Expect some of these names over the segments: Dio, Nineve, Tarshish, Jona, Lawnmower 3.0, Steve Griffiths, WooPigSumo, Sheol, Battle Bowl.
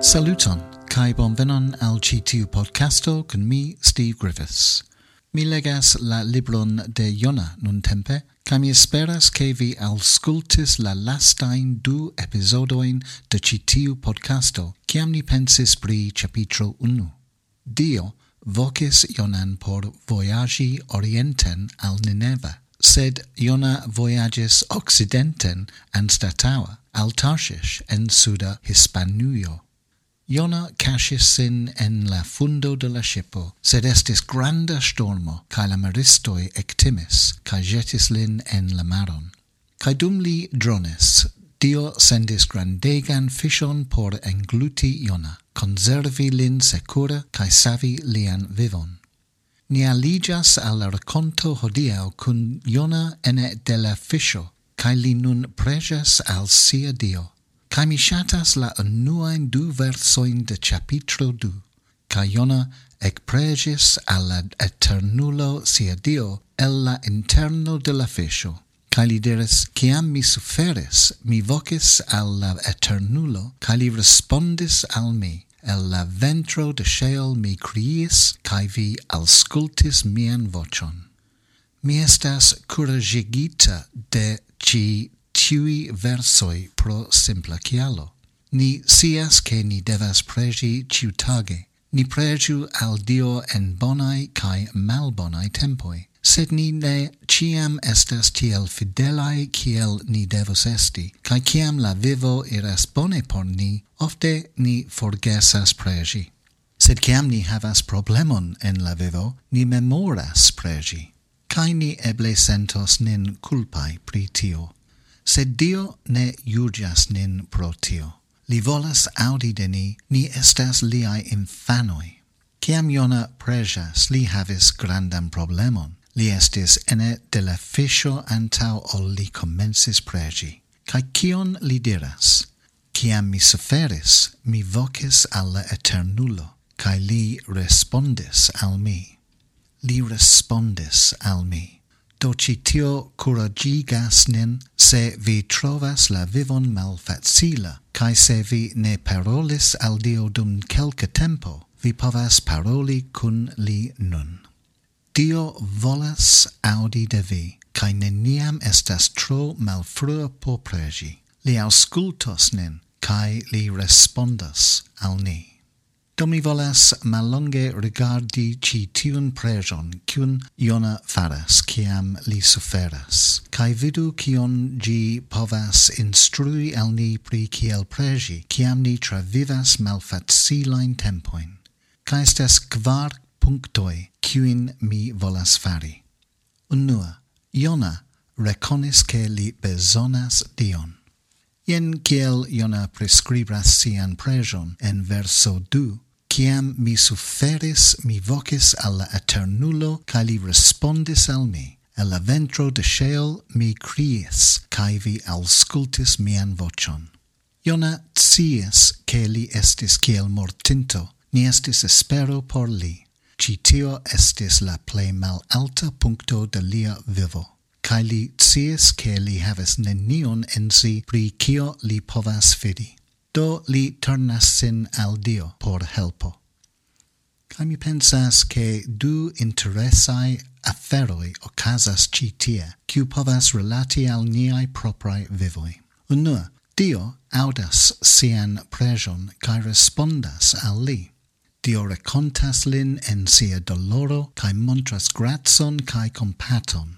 Saluton, kai bonvenon al ĉi tiu podcasto kun mi, Steve Griffiths. Mi legas la libron de Jona nuntempe, kaj mi esperas ke vi aŭskultis la lastajn du epizodojn de ĉi tiu podcasto, kiam ni pensis pri ĉapitro 1. Dio vocis Jonan por vojaĝi orienten al Nineve, sed Jona vojaĝis okcidenten anstataŭe al Tarshish en suda Hispanujo. Jona cashis sin en la fundo de la shipo, sed estis granda stormo, cae la maristoi ectimis, cae jetis lin en la maron. Cae dum li dronis, Dio sendis grandegan fishon por engluti Jona, conservi lin secura, cae savi lian vivon. Ni aligas al raconto hodiau cun Jona ene de la fisho, cae li nun pregas al sia Dio. Kai mi shatas la unuain du versoin de chapitro 2, kai Jona ecpregis alla eternulo sia Dio el la interno de la fisho, kai li diris, ciam mi suferis, mi vocis alla eternulo, kai li respondis al mi, el la ventro de Sheol mi criis, kai vi auscultis mian vocion. Mi estas curagigita de ci tiui versoi pro simpla cialo. Ni sias che ni devas pregi ciutage. Ni pregiu al Dio en bonai cae malbonai tempoi. Sed ni ne ciam estas tiel fidelai kiel ni devos esti, cae ciam la vivo iras bone por ni, ofte ni forgesas pregi. Sed ciam ni havas problemon en la vivo, ni memoras pregi. Cae ni eble sentos nin culpai pri tio. Sed Dio ne juĝas nin pro tio. Li volas aŭdi de ni, ni estas liaj infanoj. Kiam Jona preĝas, li havis grandan problemon. Li estis ene de la fiŝo antaŭ ol li komencis preĝi. Kaj kion li diras? Kiam mi suferis, mi vocis al la eternulo, kaj li respondis al mi. Do ci tio curagigas nin, se vi trovas la vivon malfacila, cae se vi ne parolis al Dio dum quelque tempo, vi povas paroli cun li nun. Dio volas audi de vi, cae neniam estas tro malfrua por pregi. Li auscultos nin, cae li respondas al ni. Do mi volas mallonge rigardi ci tiun pregion, cion Jona faras, ciam li suferas, cae vidu cion gi povas instrui al ni pri ciel pregi, ciam ni travivas malfacilain tempoin. Cae estas kvar punctoi, cion mi volas fari. Unua, Jona reconis che li bezonas Dion. Ien ciel Jona prescribas sian pregion en verso 2, ciam mi suferis, mi vocis alla eternulo, cae li respondis al mi. El la ventro de Sheol mi criis, cae vi auscultis mian vocion. Jona sciis che li estis ciel mortinto, ni estis espero por li. Ci tio estis la plej malalta puncto de lia vivo. Cae li sciis che li havas nenion en si pri cio li povas fidi. Do li turnas sin al Dio por helpo. Cae mi pensas che du interesai aferoi ocasas ci tie, ciu povas relati al niai proprai vivoi. Unua, Dio audas sian pregion cae respondas al li. Dio racontas lin en sia doloro cae montras gratson cae compaton.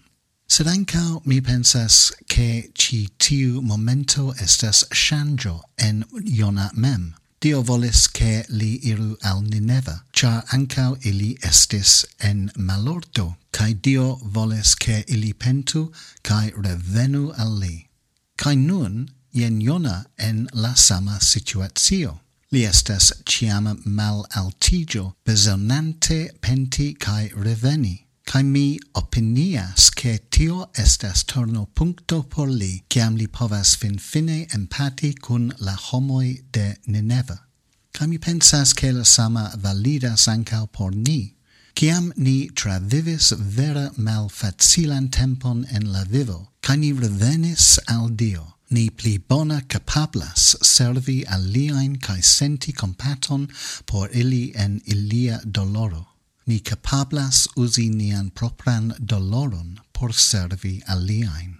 Sed ancao mi pensas che ci tiu momento estas shangio en Jona mem. Dio volis che li iru al Nineve, char ancao ili estis en malorto, cae Dio volis che ili pentu, cae revenu al li. Cae nun, jen Jona en la sama situatio. Li estas ciam mal altigio, besonante penti cae reveni. Cae mi opinias che tio estas torno puncto por li, ciam li povas finfine empati cun la homoi de Nineve. Cae mi pensas che la sama validas ancao por ni. Ciam ni travivis vera malfacilan tempon en la vivo, cae ni revenis al Dio, ni pli bona capablas servi aliaen cae senti compaton por ili en ilia doloro. Ni capablas usi nian propran doloron por servi aliaen.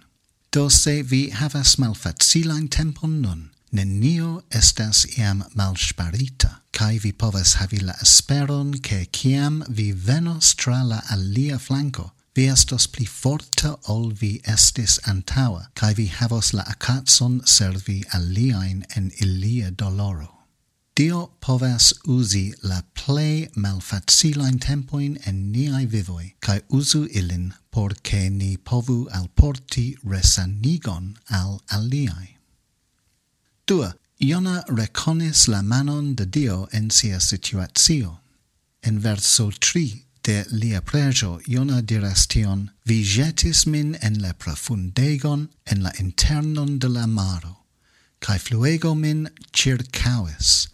Do se vi havas malfacilain tempon nun, nenio estas iam malsparita, cae vi povas havi la esperon che ciam vi venos tra la alia flanco, vi estos pli forta ol vi estis antaua, cae vi havos la acatson servi aliaen en ilia doloro. Dio povas usi la plei malfacilain tempoin en niai vivoi, cae usu ilin por che ni povu alporti resanigon al aliai. 2. Jona reconis la manon de Dio en sia situatio. En verso 3 de lia pregio, Jona diras tion, vi jetis min en la profundegon, en la internon de la maro, cae fluego min circauis.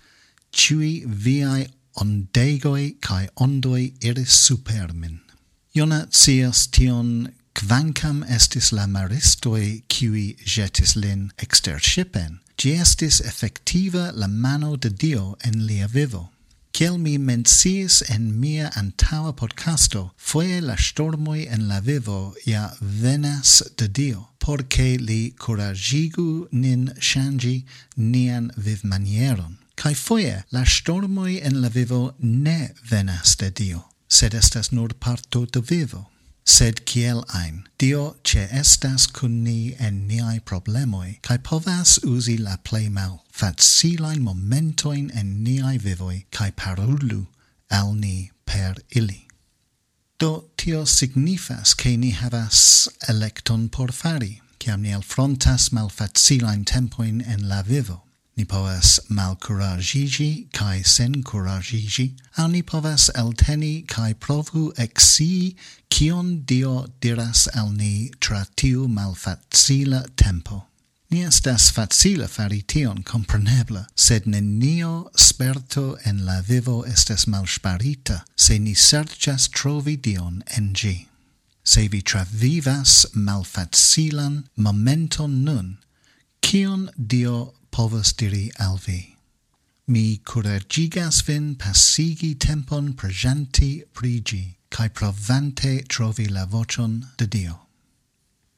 Ciui viae ondegoi cae ondoi iris super min. Jona scias tion quancam estis la maristoi ciui jetis lin extershipen, gi estis effectiva la mano de Dio en lia vivo. Ciel mi menciis en mia antaua podcasto, foie la stormoi en la vivo ja venas de Dio, porque li coragigu nin shangi nian vivmanieron. Cae foie la stormoi en la vivo ne venas de Dio, sed estas nur parto de vivo. Sed kiel ein, Dio ce estas kun ni en niai problemoi, cae povas usi la plei mal facilain momentoin en niai vivoi, cae parulu al ni per ili. Do tio signifas che ni havas electon por fari, ciam ni alfrontas malfacilain tempoin en la vivo. Ni povas malcouragigi cae sencouragigi, au ni povas elteni cae provu exii cion Dio diras al ni tra tiu malfacila tempo. Ni estas facila fari tion, comprenebla, sed nenio sperto en la vivo estes malsparita, se ni serĉas trovi Dion en ĝi. Se vi travivas malfacilan momenton nun, cion Dio povas diri al vi. Mi coragigas vin passigi tempon prejanti prigi, cae provante trovi la vocion de Dio.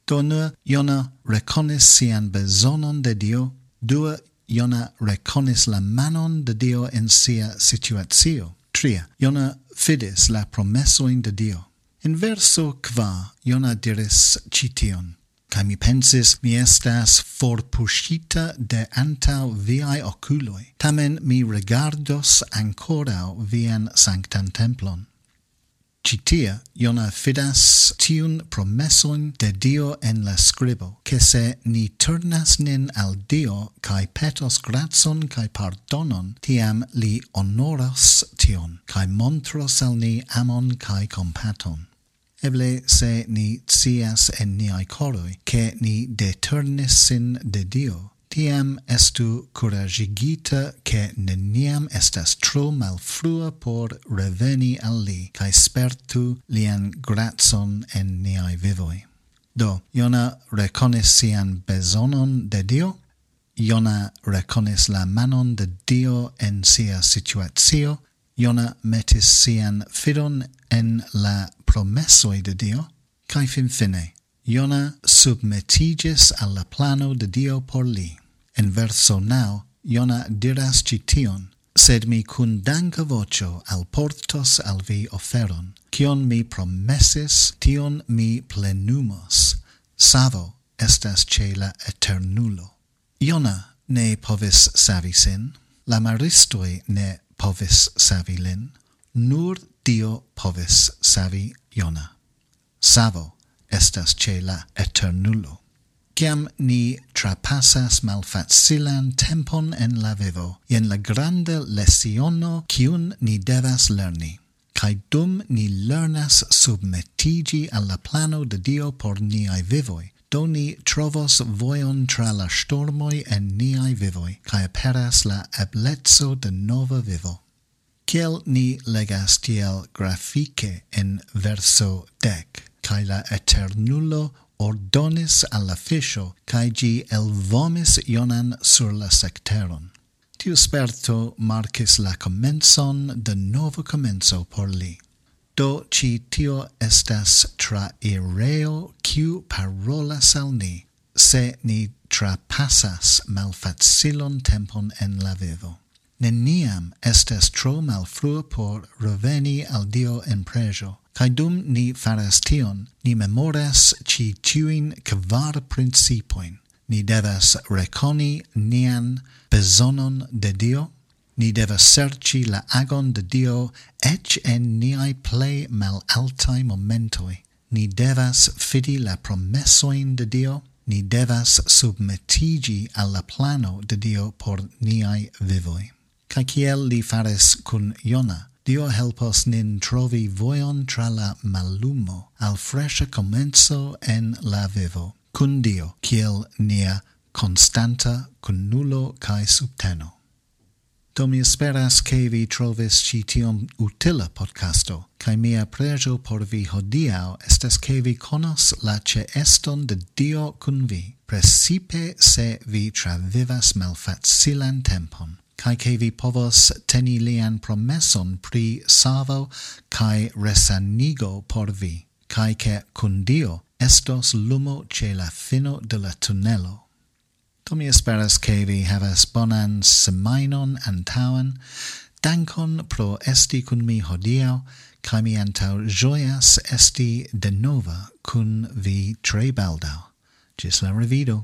Do nur Jona reconis sian besonon de Dio, dua Jona reconis la manon de Dio en sia situatio, tria Jona fidis la promesoin de Dio. In verso 4 Jona diris cition, cae mi pensis, mi estas forpuŝita de antaŭ viaj oculoi, tamen mi regardos ancorau vian sanctan templon. Citia, Jona fidas tiun promeson de Dio en la scribo, che se ni turnas nin al Dio cae petos gratson cae pardonon, tiam li honoros tion, cae montros al ni amon cae compaton. Eble se ni scias en niai coroi, che ni deturnis sin de Dio, tiam estu curagigita che neniam estas tro malfrua por reveni al li, cae spertu lian gratson en niai vivoi. Do, Jona reconis sian besonon de Dio, Jona reconis la manon de Dio en sia situatio, Jona metis sian fidon en la promesoi de Dio, cae finfine, Jona submetigis alla plano de Dio por li. En verso 9, Jona diras cition, sed mi cun danka vocio alportos al vi oferon, cion mi promesis, tion mi plenumos, savo estas ce la eternulo. Jona ne povis savi sin, la maristoi ne povis savi lin, nur Dio povis savi Jona. Savo estas ce la eternulo. Ciam ni trapassas malfacilan tempon en la vivo, jen la grande leciono cium ni devas lerni, cae dum ni lernas submetigi alla plano de Dio por niai vivoi, do ni trovos voion tra la stormoi en niai vivoi, cae aperas la eblezzo de nova vivo. Ciel ni legas tiel grafice en verso 10, cae la eternulo ordonis alla fisho, cae gi elvomis Jonan sur la secteron. Tiu sperto marcis la comenson de novo comenzo por li. Do ci tio estas traireo quiu parolas al ni, se ni trapassas malfacilon tempon en la vivo. Neniam estas tro malfrue por reveni al Dio en preĝo, kaj dum ni faras tion, ni memoras ĉi tiujn kvar principojn. Ni devas rekoni nian bezonon de Dio, ni devas serĉi la agon de Dio eĉ en niaj plej malaltaj momentoj. Ni devas fidi la promesojn de Dio, ni devas submetigi al la plano de Dio por niaj vivoj. Kaj kiel li faris kun Jona, Dio helpos nin trovi vojon tra la mallumo al fresha comenzo en la vivo, kun Dio kiel nia constanta kunulo kaj subteno. Do mi esperas ke vi trovis ĉi tiom utila podcasto, kaj mia preĝo por vi hodiaŭ estas ke vi konas la ĉeeston de Dio kun vi, precipe se vi travivas malfacilan tempon, kaj ke vi povos teni lian promeson pri savo kaj resanigo por vi, kaj ke kun Dio estos lumo ĉe la fino de la tunelo. Do mi esperas ke vi havas bonan semajnon antaŭan. Dankon pro esti kun mi hodiaŭ, kaj mi antaŭĝojas esti denova kun vi tre baldaŭ. Ĝis la revido.